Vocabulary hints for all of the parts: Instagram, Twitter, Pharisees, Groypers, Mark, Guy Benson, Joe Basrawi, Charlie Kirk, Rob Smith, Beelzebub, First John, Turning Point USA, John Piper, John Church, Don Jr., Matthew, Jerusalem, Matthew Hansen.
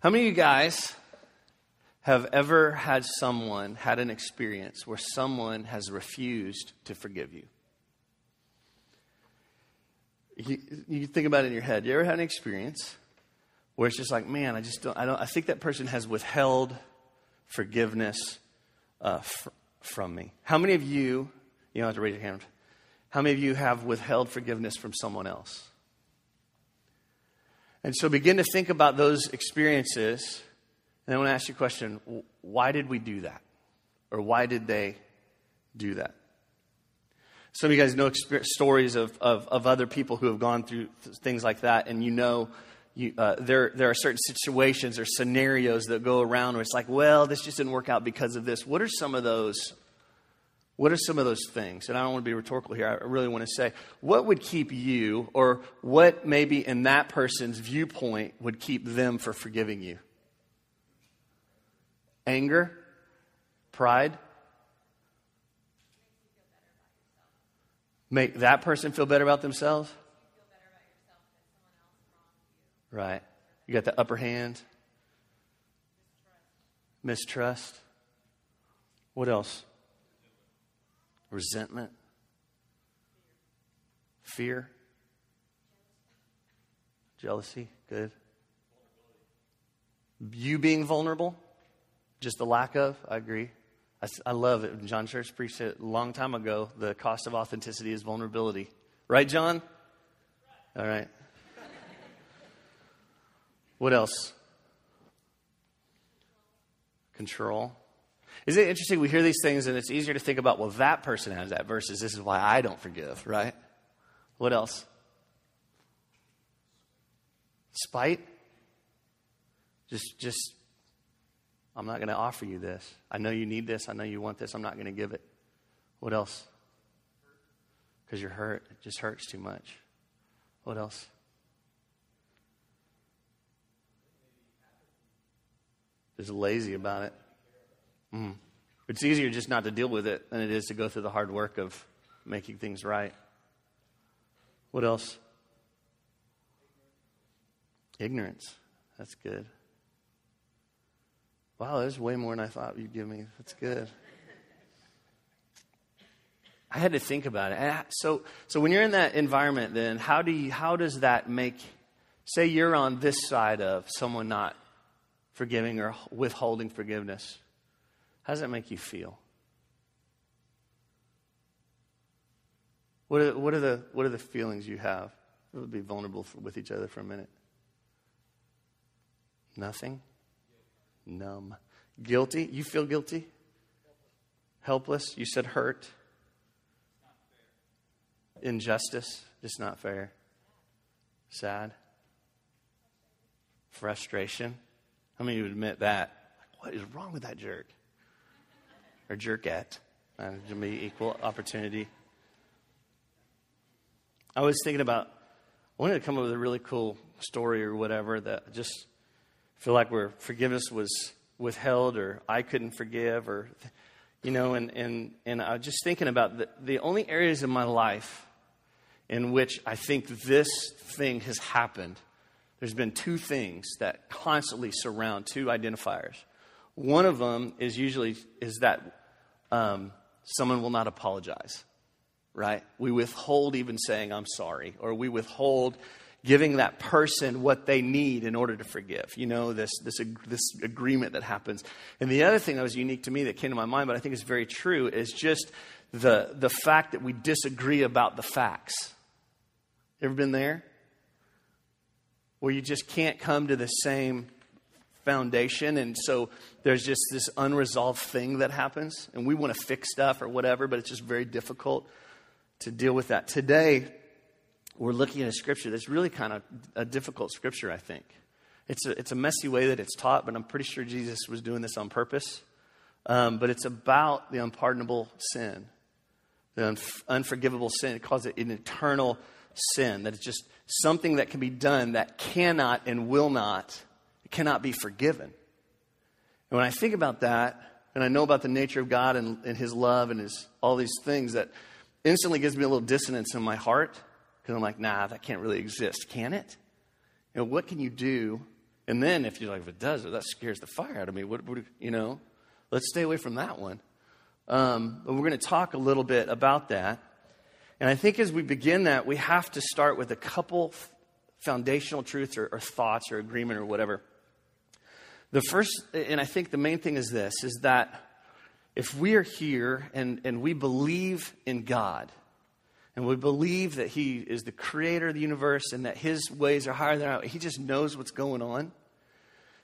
How many of you guys have ever had an experience where someone has refused to forgive you? You think about it in your head. You ever had an experience where it's just like, man, I think that person has withheld forgiveness from me. How many of you, you don't have to raise your hand, how many of you have withheld forgiveness from someone else? And so begin to think about those experiences. And I want to ask you a question. Why did we do that? Or why did they do that? Some of you guys know stories of other people who have gone through things like that. And there are certain situations or scenarios that go around where it's like, well, this just didn't work out because of this. What are some of those things? And I don't want to be rhetorical here. I really want to say, what would keep you, or what maybe in that person's viewpoint would keep them from forgiving you? Anger? Pride? Make that person feel better about themselves? Right. You got the upper hand. Mistrust. What else? Resentment. Fear. Jealousy. Good. You being vulnerable. Just the lack of. I agree. I love it. John Church preached it a long time ago. The cost of authenticity is vulnerability. Right, John? All right. What else? Control. Isn't it interesting? We hear these things and it's easier to think about, well, that person has that versus this is why I don't forgive, right? What else? Spite? Just I'm not going to offer you this. I know you need this. I know you want this. I'm not going to give it. What else? Because you're hurt. It just hurts too much. What else? Just lazy about it. It's easier just not to deal with it than it is to go through the hard work of making things right. What else? Ignorance. That's good. Wow, there's way more than I thought you'd give me. That's good. I had to think about it. So when you're in that environment, then how does that make? Say you're on this side of someone not forgiving or withholding forgiveness. How does that make you feel? What are the feelings you have? We'll be vulnerable with each other for a minute. Nothing. Numb. Guilty. You feel guilty? Helpless. You said hurt. Injustice. Just not fair. Sad. Frustration. How many of you admit that? Like, what is wrong with that jerk? Or jerkette? To me, equal opportunity. I was thinking about, I wanted to come up with a really cool story or whatever that just feel like where forgiveness was withheld, or I couldn't forgive, or, you know, and I was just thinking about the only areas of my life in which I think this thing has happened. There's been two things that constantly surround, two identifiers. One of them is that someone will not apologize, right? We withhold even saying I'm sorry, or we withhold giving that person what they need in order to forgive. You know, this agreement that happens. And the other thing that was unique to me that came to my mind, but I think is very true, is just the fact that we disagree about the facts. Ever been there? Where you just can't come to the same foundation, and so there's just this unresolved thing that happens, and we want to fix stuff or whatever, but it's just very difficult to deal with that. Today, we're looking at a scripture that's really kind of a difficult scripture, I think. It's a messy way that it's taught, but I'm pretty sure Jesus was doing this on purpose. But it's about the unpardonable sin, the unforgivable sin. It calls it an eternal sin, that it's just something that can be done that cannot and will not, it cannot be forgiven. And when I think about that, and I know about the nature of God and His love and His all these things, that instantly gives me a little dissonance in my heart. Because I'm like, nah, that can't really exist, can it? You know, what can you do And then if you're like, if it does, that scares the fire out of me. What, let's stay away from that one. But we're going to talk a little bit about that. And I think as we begin that, we have to start with a couple foundational truths or thoughts or agreement or whatever. The first, and I think the main thing is this, is that if we are here and we believe in God, and we believe that he is the creator of the universe and that his ways are higher than our, he just knows what's going on,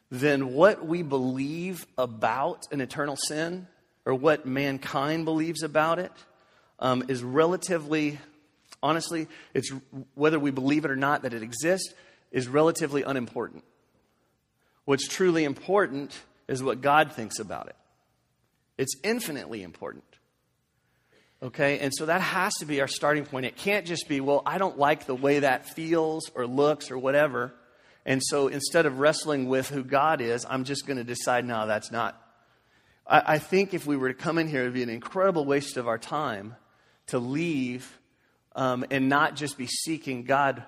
then what we believe about an eternal sin or what mankind believes about it is relatively, honestly, it's whether we believe it or not that it exists is relatively unimportant. What's truly important is what God thinks about it. It's infinitely important. Okay? And so that has to be our starting point. It can't just be, well, I don't like the way that feels or looks or whatever. And so instead of wrestling with who God is, I'm just going to decide, no, that's not. I think if we were to come in here, it would be an incredible waste of our time to leave and not just be seeking, God,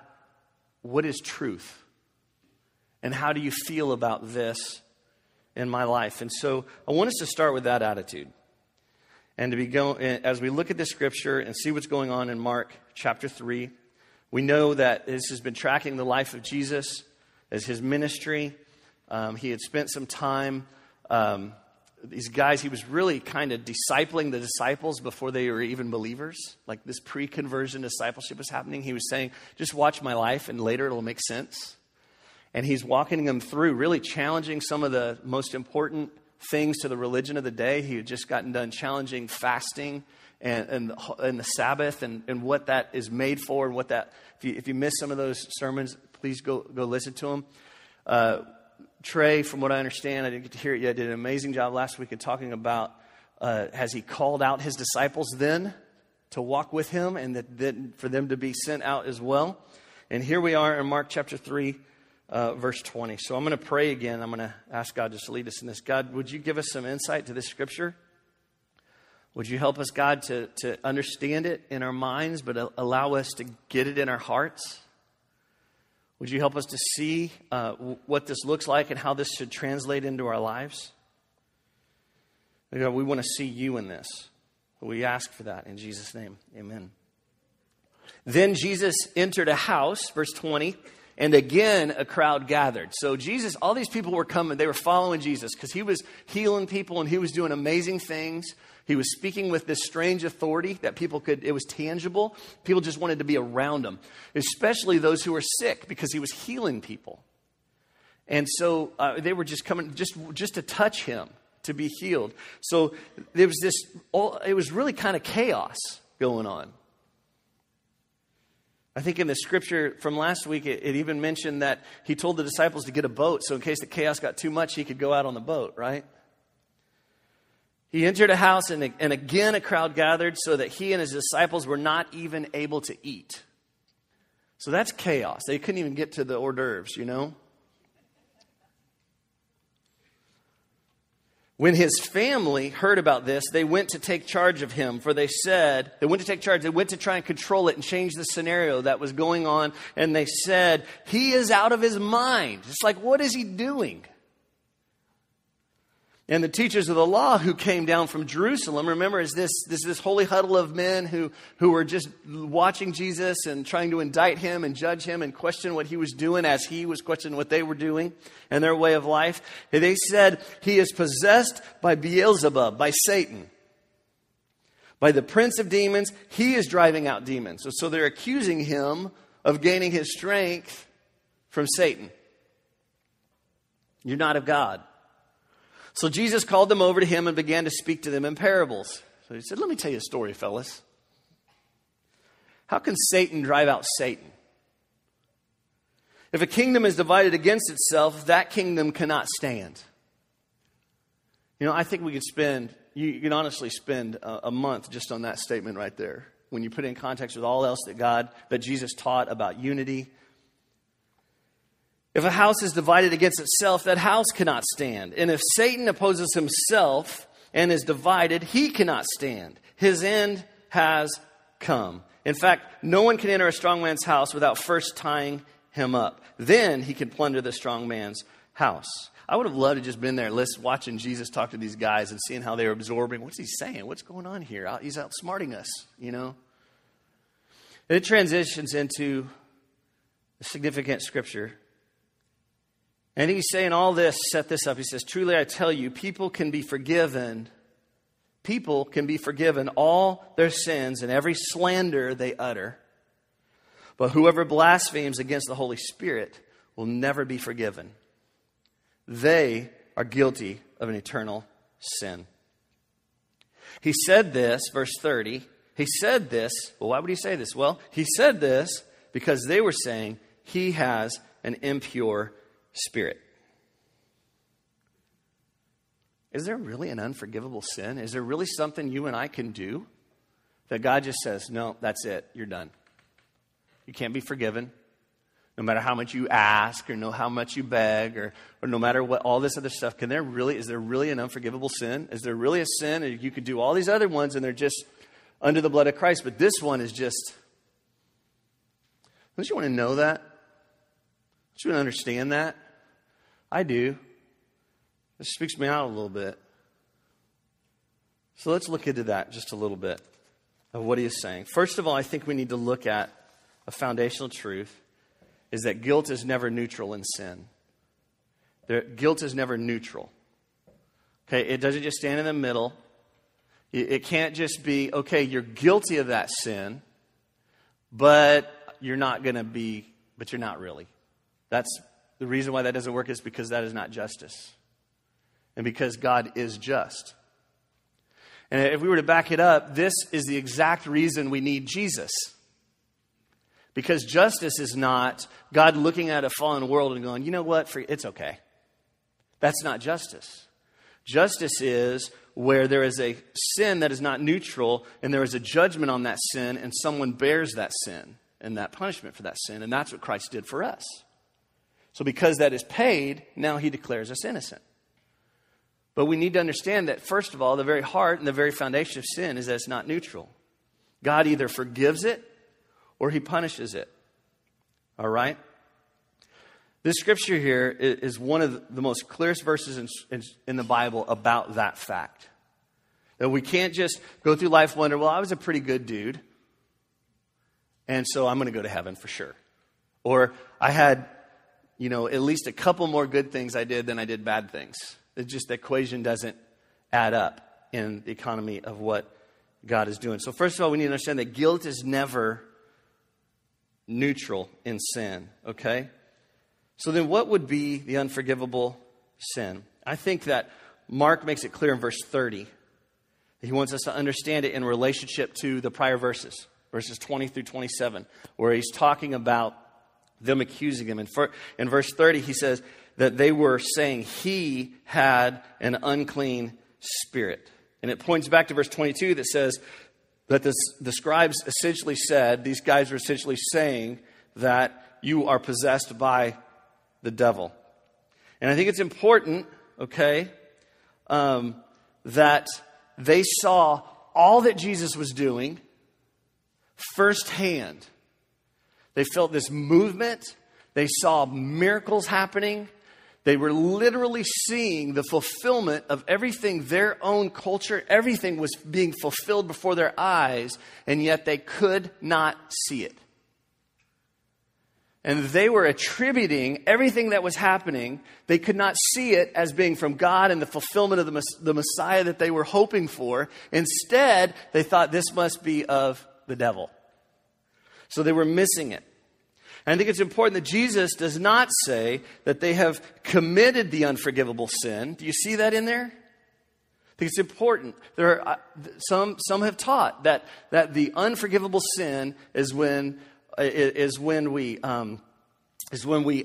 what is truth? And how do you feel about this in my life? And so I want us to start with that attitude. And to be going, as we look at this scripture and see what's going on in Mark chapter 3, we know that this has been tracking the life of Jesus as his ministry. He had spent some time, these guys, he was really kind of discipling the disciples before they were even believers. Like this pre-conversion discipleship was happening. He was saying, just watch my life and later it'll make sense. And he's walking them through, really challenging some of the most important things to the religion of the day. He had just gotten done challenging fasting and the Sabbath and what that is made for. And what that, if you miss some of those sermons, please go listen to them. Trey, from what I understand, I didn't get to hear it yet, did an amazing job last week in talking about has he called out his disciples then to walk with him and that for them to be sent out as well. And here we are in Mark chapter 3. Verse 20. So I'm going to pray again. I'm going to ask God just to lead us in this. God, would you give us some insight to this scripture? Would you help us, God, to understand it in our minds, but allow us to get it in our hearts? Would you help us to see what this looks like and how this should translate into our lives? And God, we want to see you in this. We ask for that in Jesus' name. Amen. Then Jesus entered a house, verse 20, and again, a crowd gathered. So Jesus, all these people were coming. They were following Jesus because he was healing people and he was doing amazing things. He was speaking with this strange authority that people could, it was tangible. People just wanted to be around him, especially those who were sick because he was healing people. And so they were just coming just to touch him, to be healed. So there was it was really kind of chaos going on. I think in the scripture from last week, it even mentioned that he told the disciples to get a boat. So in case the chaos got too much, he could go out on the boat, right? He entered a house and again a crowd gathered so that he and his disciples were not even able to eat. So that's chaos. They couldn't even get to the hors d'oeuvres, you know? When his family heard about this, they went to take charge of him, for they said, they went to try and control it and change the scenario that was going on, and they said, he is out of his mind. It's like, what is he doing? And the teachers of the law who came down from Jerusalem, remember, is this holy huddle of men who were just watching Jesus and trying to indict him and judge him and question what he was doing as he was questioning what they were doing and their way of life. And they said, he is possessed by Beelzebub, by Satan, by the prince of demons. He is driving out demons. So they're accusing him of gaining his strength from Satan. You're not of God. So Jesus called them over to him and began to speak to them in parables. So he said, let me tell you a story, fellas. How can Satan drive out Satan? If a kingdom is divided against itself, that kingdom cannot stand. You know, I think we could spend, you can honestly spend a month just on that statement right there. When you put it in context with all else that Jesus taught about unity. If a house is divided against itself, that house cannot stand. And if Satan opposes himself and is divided, he cannot stand. His end has come. In fact, no one can enter a strong man's house without first tying him up. Then he can plunder the strong man's house. I would have loved to just been there watching Jesus talk to these guys and seeing how they were absorbing. What's he saying? What's going on here? He's outsmarting us, you know. It transitions into a significant scripture. And I think he's saying all this, set this up. He says, truly I tell you, people can be forgiven. People can be forgiven all their sins and every slander they utter. But whoever blasphemes against the Holy Spirit will never be forgiven. They are guilty of an eternal sin. He said this, verse 30. He said this. Well, why would he say this? Well, he said this because they were saying he has an impure spirit. Is there really an unforgivable sin? Is there really something you and I can do that God just says, no, that's it, you're done. You can't be forgiven. No matter how much you ask or know how much you beg or no matter what, all this other stuff. Is there really an unforgivable sin? Is there really a sin? And you could do all these other ones and they're just under the blood of Christ. But this one is just, don't you want to know that? Don't you want to understand that? I do. This speaks me out a little bit. So let's look into that just a little bit of what he is saying. First of all, I think we need to look at a foundational truth. Is that guilt is never neutral in sin. Guilt is never neutral. Okay, it doesn't just stand in the middle. It can't just be, okay, you're guilty of that sin, but you're not really. That's the reason why that doesn't work is because that is not justice. And because God is just. And if we were to back it up, this is the exact reason we need Jesus. Because justice is not God looking at a fallen world and going, you know what, it's okay. That's not justice. Justice is where there is a sin that is not neutral and there is a judgment on that sin and someone bears that sin and that punishment for that sin. And that's what Christ did for us. So because that is paid, now he declares us innocent. But we need to understand that, first of all, the very heart and the very foundation of sin is that it's not neutral. God either forgives it or he punishes it. All right? This scripture here is one of the most clearest verses in the Bible about that fact. That we can't just go through life wondering, well, I was a pretty good dude, and so I'm going to go to heaven for sure. Or I had, at least a couple more good things I did than I did bad things. It's just the equation doesn't add up in the economy of what God is doing. So first of all, we need to understand that guilt is never neutral in sin, okay? So then what would be the unforgivable sin? I think that Mark makes it clear in verse 30. He wants us to understand it in relationship to the prior verses, verses 20 through 27, where he's talking about them accusing him. In verse 30, he says that they were saying he had an unclean spirit. And it points back to verse 22 that says, that the scribes essentially said, these guys were essentially saying that you are possessed by the devil. And I think it's important, okay, that they saw all that Jesus was doing firsthand. They felt this movement. They saw miracles happening. They were literally seeing the fulfillment of everything, their own culture, everything was being fulfilled before their eyes, and yet they could not see it. And they were attributing everything that was happening, they could not see it as being from God and the fulfillment of the Messiah that they were hoping for. Instead, they thought this must be of the devil. So they were missing it. I think it's important that Jesus does not say that they have committed the unforgivable sin. Do you see that in there? I think it's important. There are some have taught that the unforgivable sin is when we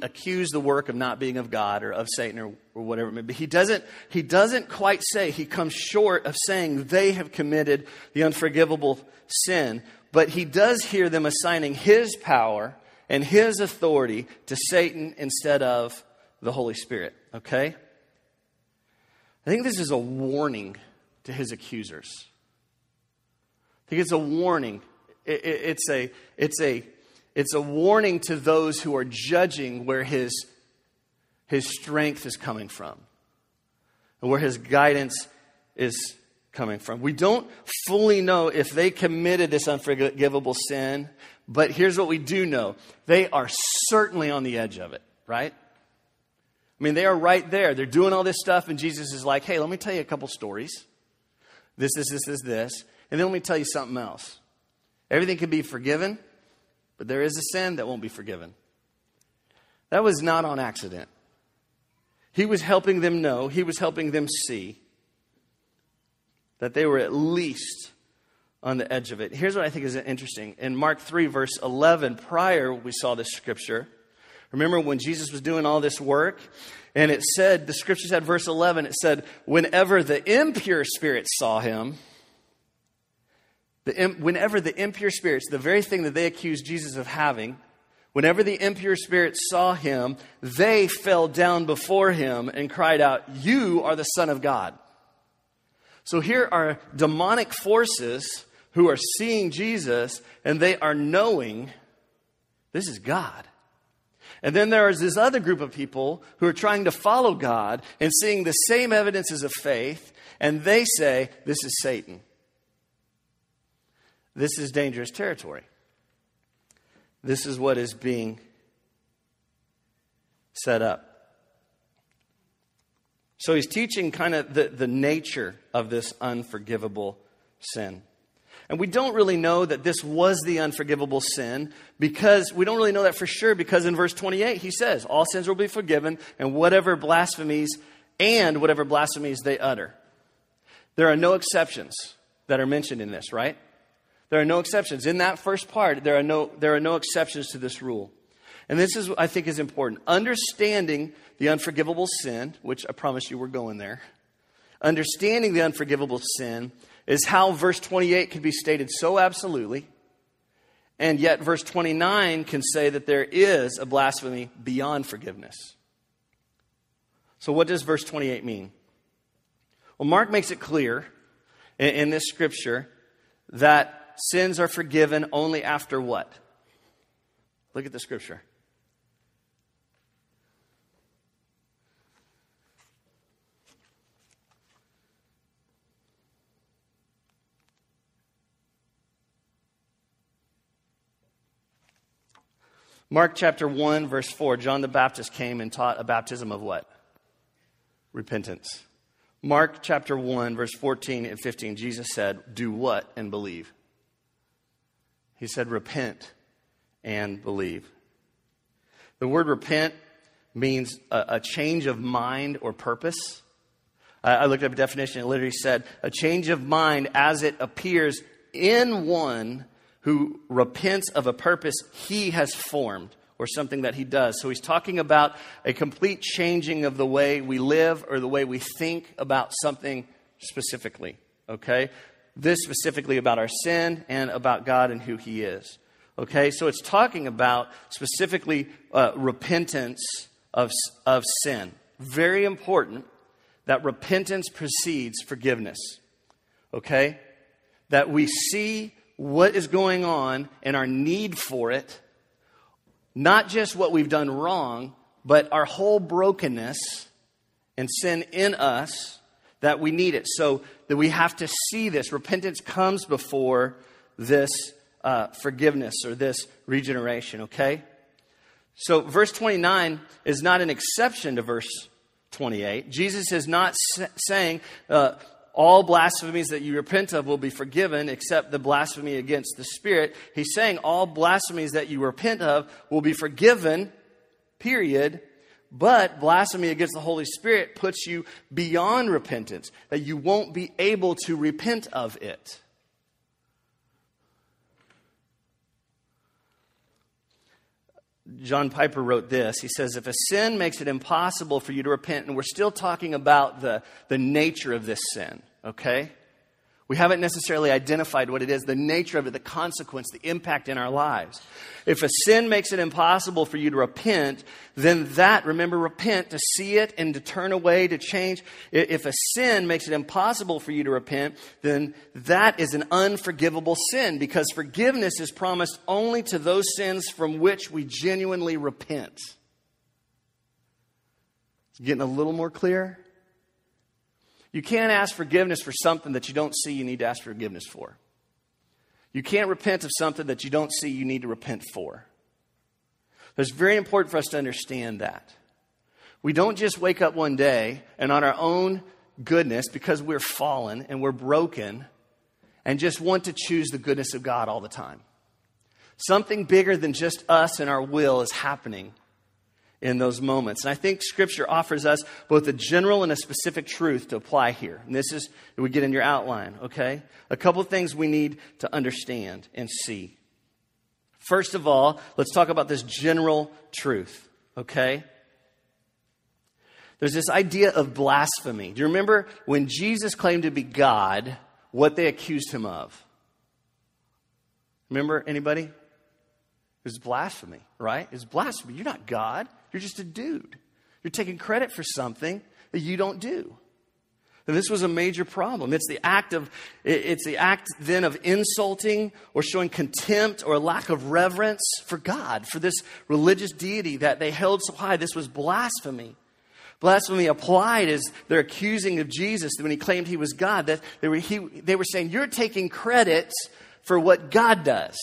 accuse the work of not being of God or of Satan or whatever it may be. He doesn't quite say. He comes short of saying they have committed the unforgivable sin, but he does hear them assigning his power and his authority to Satan instead of the Holy Spirit, okay? I think this is a warning to his accusers. I think it's a warning. It's a It's a warning to those who are judging where his strength is coming from and where his guidance is coming from. We don't fully know if they committed this unforgivable sin, but here's what we do know. They are certainly on the edge of it, right? I mean, they are right there. They're doing all this stuff, and Jesus is like, hey, let me tell you a couple stories. This, and then let me tell you something else. Everything can be forgiven, but there is a sin that won't be forgiven. That was not on accident. He was helping them know. He was helping them see that they were at least on the edge of it. Here's what I think is interesting. In Mark 3, verse 11, prior we saw this scripture. Remember when Jesus was doing all this work? And it said, the scripture said, verse 11, it said, whenever the impure spirits, the very thing that they accused Jesus of having, whenever the impure spirits saw him, they fell down before him and cried out, "You are the Son of God." So here are demonic forces who are seeing Jesus, and they are knowing this is God. And then there is this other group of people who are trying to follow God and seeing the same evidences of faith, and they say, this is Satan. This is dangerous territory. This is what is being set up. So he's teaching kind of the nature of this unforgivable sin. And we don't really know that this was the unforgivable sin, because we don't really know that for sure, because in verse 28 he says, all sins will be forgiven, and whatever blasphemies they utter. There are no exceptions that are mentioned in this, right? There are no exceptions. In that first part, there are no exceptions to this rule. And this is, I think, is important. Understanding the unforgivable sin, which I promise you we're going there. Understanding the unforgivable sin is how verse 28 can be stated so absolutely, and yet verse 29 can say that there is a blasphemy beyond forgiveness. So what does verse 28 mean? Well, Mark makes it clear in this scripture that sins are forgiven only after what? Look at the scripture. Mark chapter 1, verse 4, John the Baptist came and taught a baptism of what? Repentance. Mark chapter 1, verse 14 and 15, Jesus said, do what and believe? He said, repent and believe. The word repent means a change of mind or purpose. I looked up a definition. It literally said, a change of mind as it appears in one who repents of a purpose he has formed or something that he does. So he's talking about a complete changing of the way we live or the way we think about something specifically, okay? This specifically about our sin and about God and who he is, okay? So it's talking about specifically repentance of sin. Very important that repentance precedes forgiveness, okay? That we see what is going on and our need for it, not just what we've done wrong, but our whole brokenness and sin in us, that we need it. So that we have to see this. Repentance comes before this forgiveness or this regeneration, okay? So verse 29 is not an exception to verse 28. Jesus is not saying all blasphemies that you repent of will be forgiven except the blasphemy against the Spirit. He's saying all blasphemies that you repent of will be forgiven, period. But blasphemy against the Holy Spirit puts you beyond repentance, that you won't be able to repent of it. John Piper wrote this. He says, if a sin makes it impossible for you to repent, and we're still talking about the nature of this sin, okay? We haven't necessarily identified what it is, the nature of it, the consequence, the impact in our lives. If a sin makes it impossible for you to repent, then that, remember, repent, to see it and to turn away, to change. If a sin makes it impossible for you to repent, then that is an unforgivable sin, because forgiveness is promised only to those sins from which we genuinely repent. It's getting a little more clear. You can't ask forgiveness for something that you don't see you need to ask forgiveness for. You can't repent of something that you don't see you need to repent for. It's very important for us to understand that. We don't just wake up one day and on our own goodness, because we're fallen and we're broken, and just want to choose the goodness of God all the time. Something bigger than just us and our will is happening in those moments. And I think Scripture offers us both a general and a specific truth to apply here. And this is, we get in your outline, okay? A couple of things we need to understand and see. First of all, let's talk about this general truth, okay? There's this idea of blasphemy. Do you remember when Jesus claimed to be God, what they accused him of? Remember, anybody? It was blasphemy, right? It was blasphemy. You're not God. You're just a dude. You're taking credit for something that you don't do. And this was a major problem. It's the act then of insulting or showing contempt or lack of reverence for God, for this religious deity that they held so high. This was blasphemy. Blasphemy applied as they're accusing of Jesus when he claimed he was God. That they were saying, you're taking credit for what God does.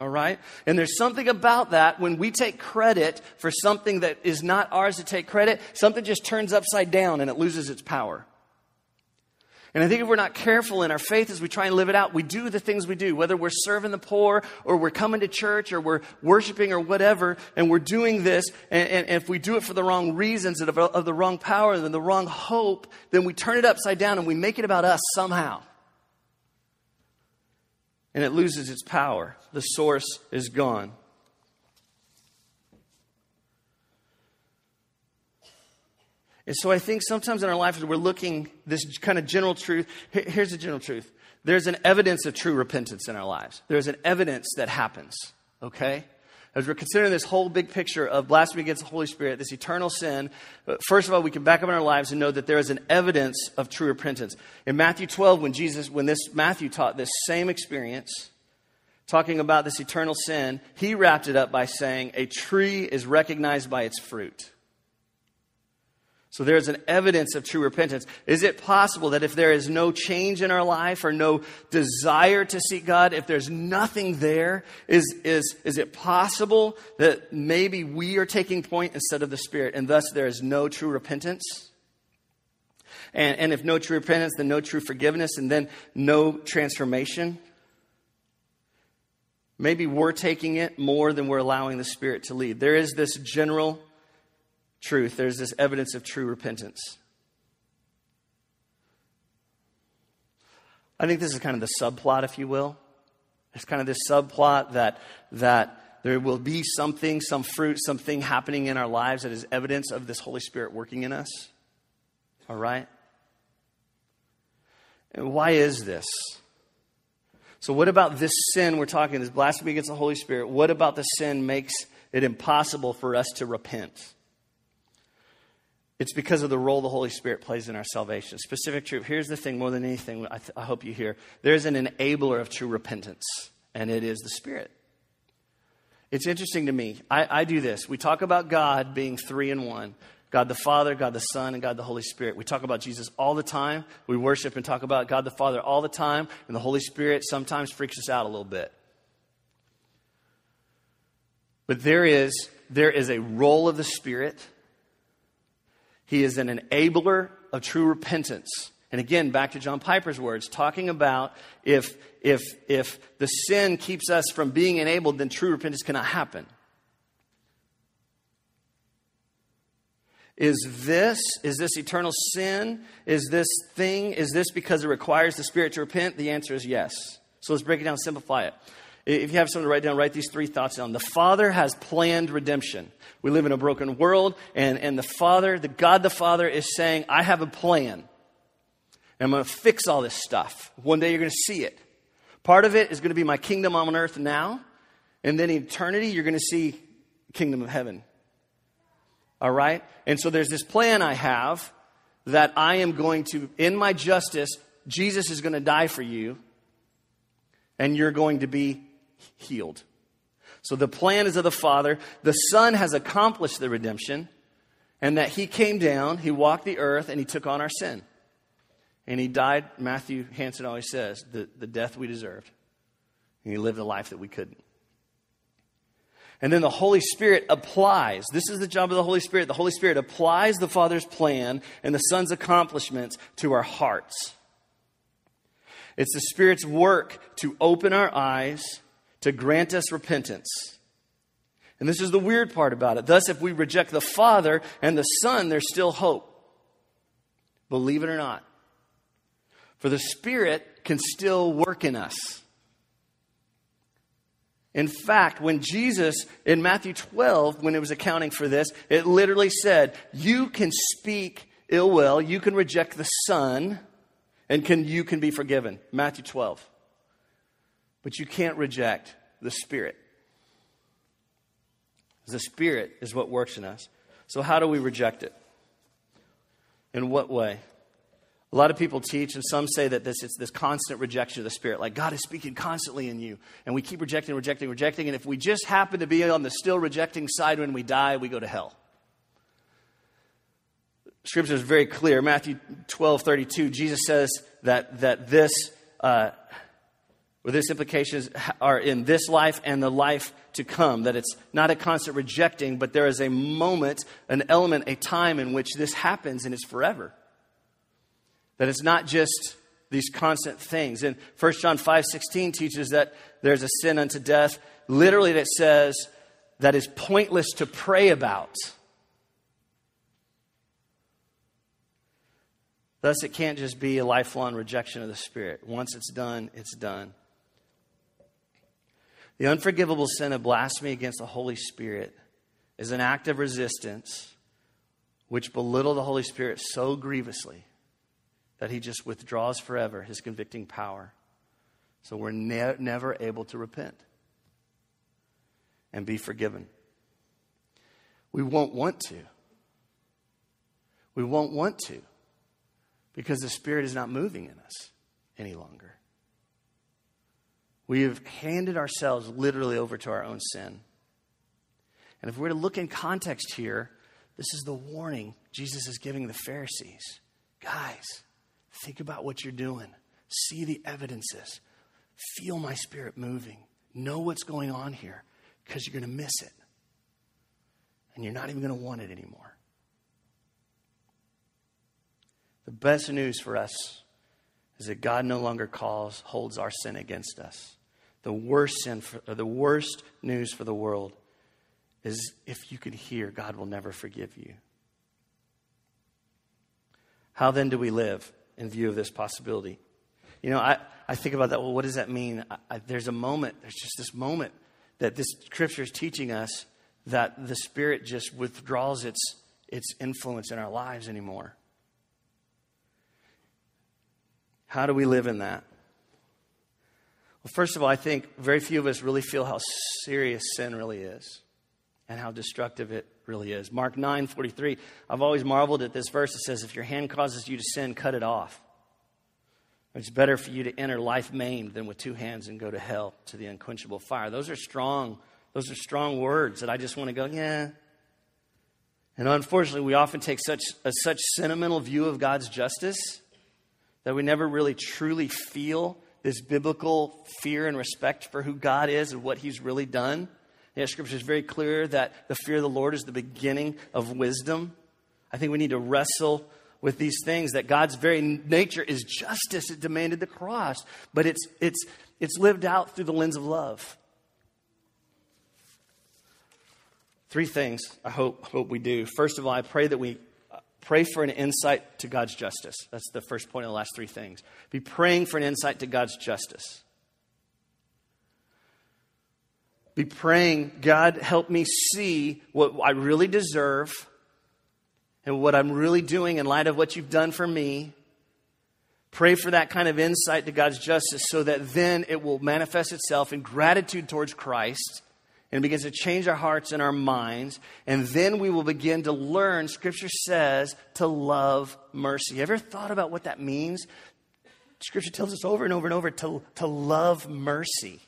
All right? And there's something about that when we take credit for something that is not ours to take credit, something just turns upside down and it loses its power. And I think if we're not careful in our faith as we try and live it out, we do the things we do, whether we're serving the poor or we're coming to church or we're worshiping or whatever, and we're doing this, and if we do it for the wrong reasons and of the wrong power and the wrong hope, then we turn it upside down and we make it about us somehow. And it loses its power. The source is gone. And so I think sometimes in our life, as we're looking this kind of general truth, here's the general truth. There's an evidence of true repentance in our lives. There's an evidence that happens, okay? As we're considering this whole big picture of blasphemy against the Holy Spirit, this eternal sin, first of all, we can back up in our lives and know that there is an evidence of true repentance. In Matthew 12, Matthew taught this same experience, talking about this eternal sin, he wrapped it up by saying, a tree is recognized by its fruit. So there is an evidence of true repentance. Is it possible that if there is no change in our life or no desire to seek God, if there's nothing there, is it possible that maybe we are taking point instead of the Spirit, and thus there is no true repentance? And if no true repentance, then no true forgiveness, and then no transformation. Maybe we're taking it more than we're allowing the Spirit to lead. There is this general truth. There's this evidence of true repentance. I think this is kind of the subplot, if you will. It's kind of this subplot that there will be something, some fruit, something happening in our lives that is evidence of this Holy Spirit working in us. All right? And why is this? So what about this sin we're talking, this blasphemy against the Holy Spirit? What about the sin makes it impossible for us to repent? It's because of the role the Holy Spirit plays in our salvation. Specific truth. Here's the thing more than anything I hope you hear. There's an enabler of true repentance, and it is the Spirit. It's interesting to me. I do this. We talk about God being three in one. God the Father, God the Son, and God the Holy Spirit. We talk about Jesus all the time. We worship and talk about God the Father all the time. And the Holy Spirit sometimes freaks us out a little bit. But there is a role of the Spirit. He is an enabler of true repentance. And again, back to John Piper's words, talking about if the sin keeps us from being enabled, then true repentance cannot happen. Is this eternal sin? Is this because it requires the Spirit to repent? The answer is yes. So let's break it down, simplify it. If you have something to write down, write these three thoughts down. The Father has planned redemption. We live in a broken world, and the Father, the God the Father, is saying, I have a plan. And I'm going to fix all this stuff. One day you're going to see it. Part of it is going to be my kingdom on earth now. And then in eternity, you're going to see the kingdom of heaven. All right? And so there's this plan I have that I am going to, in my justice, Jesus is going to die for you. And you're going to be healed. So the plan is of the Father. The Son has accomplished the redemption. And that he came down, he walked the earth, and he took on our sin. And he died, Matthew Hansen always says, the death we deserved. And he lived a life that we couldn't. And then the Holy Spirit applies. This is the job of the Holy Spirit. The Holy Spirit applies the Father's plan and the Son's accomplishments to our hearts. It's the Spirit's work to open our eyes, to grant us repentance. And this is the weird part about it. Thus, if we reject the Father and the Son, there's still hope. Believe it or not. For the Spirit can still work in us. In fact, when Jesus, in Matthew 12, when it was accounting for this, it literally said, you can speak ill will, you can reject the Son, and you can be forgiven. Matthew 12. But you can't reject the Spirit. The Spirit is what works in us. So how do we reject it? In what way? A lot of people teach, and some say that it's this constant rejection of the Spirit. Like, God is speaking constantly in you. And we keep rejecting. And if we just happen to be on the still rejecting side when we die, we go to hell. Scripture is very clear. Matthew 12:32, Jesus says that this implications are in this life and the life to come. That it's not a constant rejecting, but there is a moment, an element, a time in which this happens, and it's forever. That it's not just these constant things. And First John 5:16 teaches that there's a sin unto death. Literally, that says that is pointless to pray about. Thus, it can't just be a lifelong rejection of the Spirit. Once it's done, it's done. The unforgivable sin of blasphemy against the Holy Spirit is an act of resistance which belittle the Holy Spirit so grievously that he just withdraws forever his convicting power. So we're never able to repent and be forgiven. We won't want to. We won't want to because the Spirit is not moving in us any longer. We have handed ourselves literally over to our own sin. And if we're to look in context here, this is the warning Jesus is giving the Pharisees. Guys, think about what you're doing. See the evidences. Feel my Spirit moving. Know what's going on here because you're going to miss it. And you're not even going to want it anymore. The best news for us is that God no longer holds our sin against us. The worst news for the world is if you could hear, God will never forgive you. How then do we live in view of this possibility? You know, I think about that. Well, what does that mean? There's just this moment that this scripture is teaching us that the Spirit just withdraws its influence in our lives anymore. How do we live in that? Well, first of all, I think very few of us really feel how serious sin really is and how destructive it really is. Mark 9:43, I've always marveled at this verse. It says, if your hand causes you to sin, cut it off. It's better for you to enter life maimed than with two hands and go to hell, to the unquenchable fire. Those are strong words that I just want to go, yeah. And unfortunately, we often take such sentimental view of God's justice that we never really truly feel this biblical fear and respect for who God is and what he's really done. Yeah, Scripture is very clear that the fear of the Lord is the beginning of wisdom. I think we need to wrestle with these things, that God's very nature is justice. It demanded the cross, but it's lived out through the lens of love. Three things I hope we do. First of all, I pray that we pray for an insight to God's justice. That's the first point of the last three things. Be praying for an insight to God's justice. Be praying, God, help me see what I really deserve and what I'm really doing in light of what you've done for me. Pray for that kind of insight to God's justice so that then it will manifest itself in gratitude towards Christ and begins to change our hearts and our minds. And then we will begin to learn, Scripture says, to love mercy. Ever thought about what that means? Scripture tells us over and over and over to love mercy.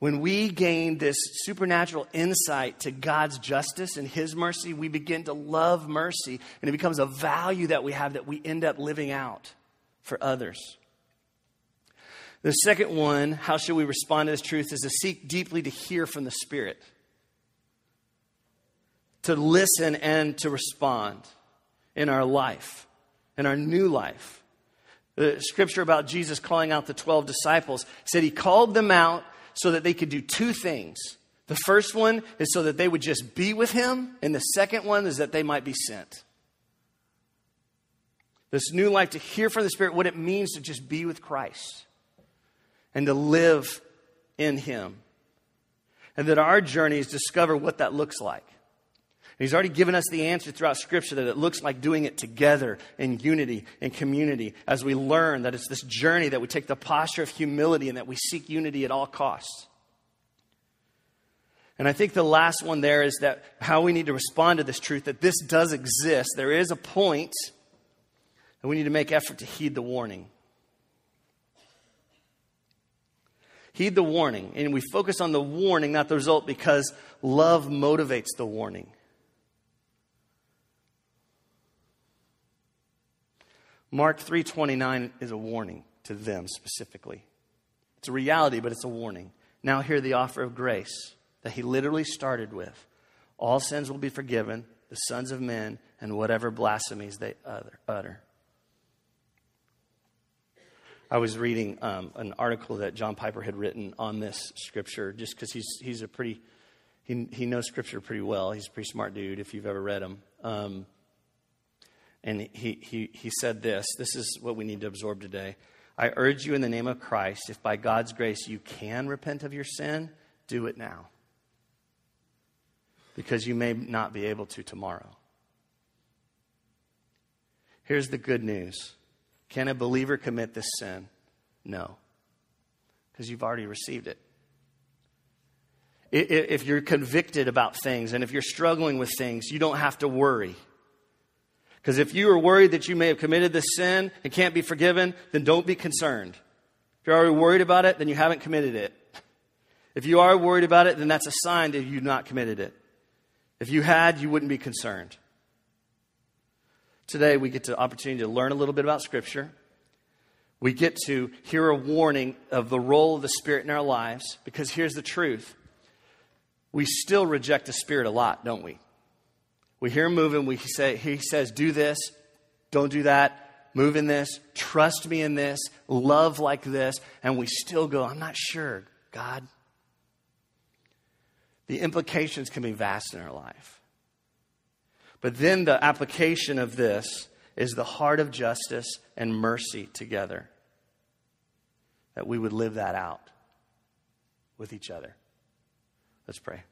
When we gain this supernatural insight to God's justice and His mercy, we begin to love mercy, and it becomes a value that we have that we end up living out for others. The second one, how should we respond to this truth, is to seek deeply to hear from the Spirit, to listen and to respond in our life, in our new life. The scripture about Jesus calling out the 12 disciples said He called them out so that they could do two things. The first one is so that they would just be with Him. And the second one is that they might be sent. This new life, to hear from the Spirit, what it means to just be with Christ and to live in Him. And that our journey is discover what that looks like. And He's already given us the answer throughout Scripture that it looks like doing it together in unity and community as we learn that it's this journey that we take the posture of humility and that we seek unity at all costs. And I think the last one there is that how we need to respond to this truth, that this does exist. There is a point, and we need to make effort to heed the warning. Heed the warning. And we focus on the warning, not the result, because love motivates the warning. Mark 3:29 is a warning to them specifically. It's a reality, but it's a warning. Now hear the offer of grace that He literally started with. All sins will be forgiven, the sons of men, and whatever blasphemies they utter. I was reading an article that John Piper had written on this scripture, just because he knows Scripture pretty well. He's a pretty smart dude if you've ever read him. And he said this. This is what we need to absorb today. I urge you in the name of Christ, if by God's grace you can repent of your sin, do it now. Because you may not be able to tomorrow. Here's the good news. Can a believer commit this sin? No. Because you've already received it. If you're convicted about things and if you're struggling with things, you don't have to worry. Because if you are worried that you may have committed this sin and can't be forgiven, then don't be concerned. If you're already worried about it, then you haven't committed it. If you are worried about it, then that's a sign that you've not committed it. If you had, you wouldn't be concerned. Today, we get the opportunity to learn a little bit about Scripture. We get to hear a warning of the role of the Spirit in our lives, because here's the truth. We still reject the Spirit a lot, don't we? We hear Him moving. He says, do this, don't do that, move in this, trust me in this, love like this. And we still go, I'm not sure, God. The implications can be vast in our life. But then the application of this is the heart of justice and mercy together. That we would live that out with each other. Let's pray.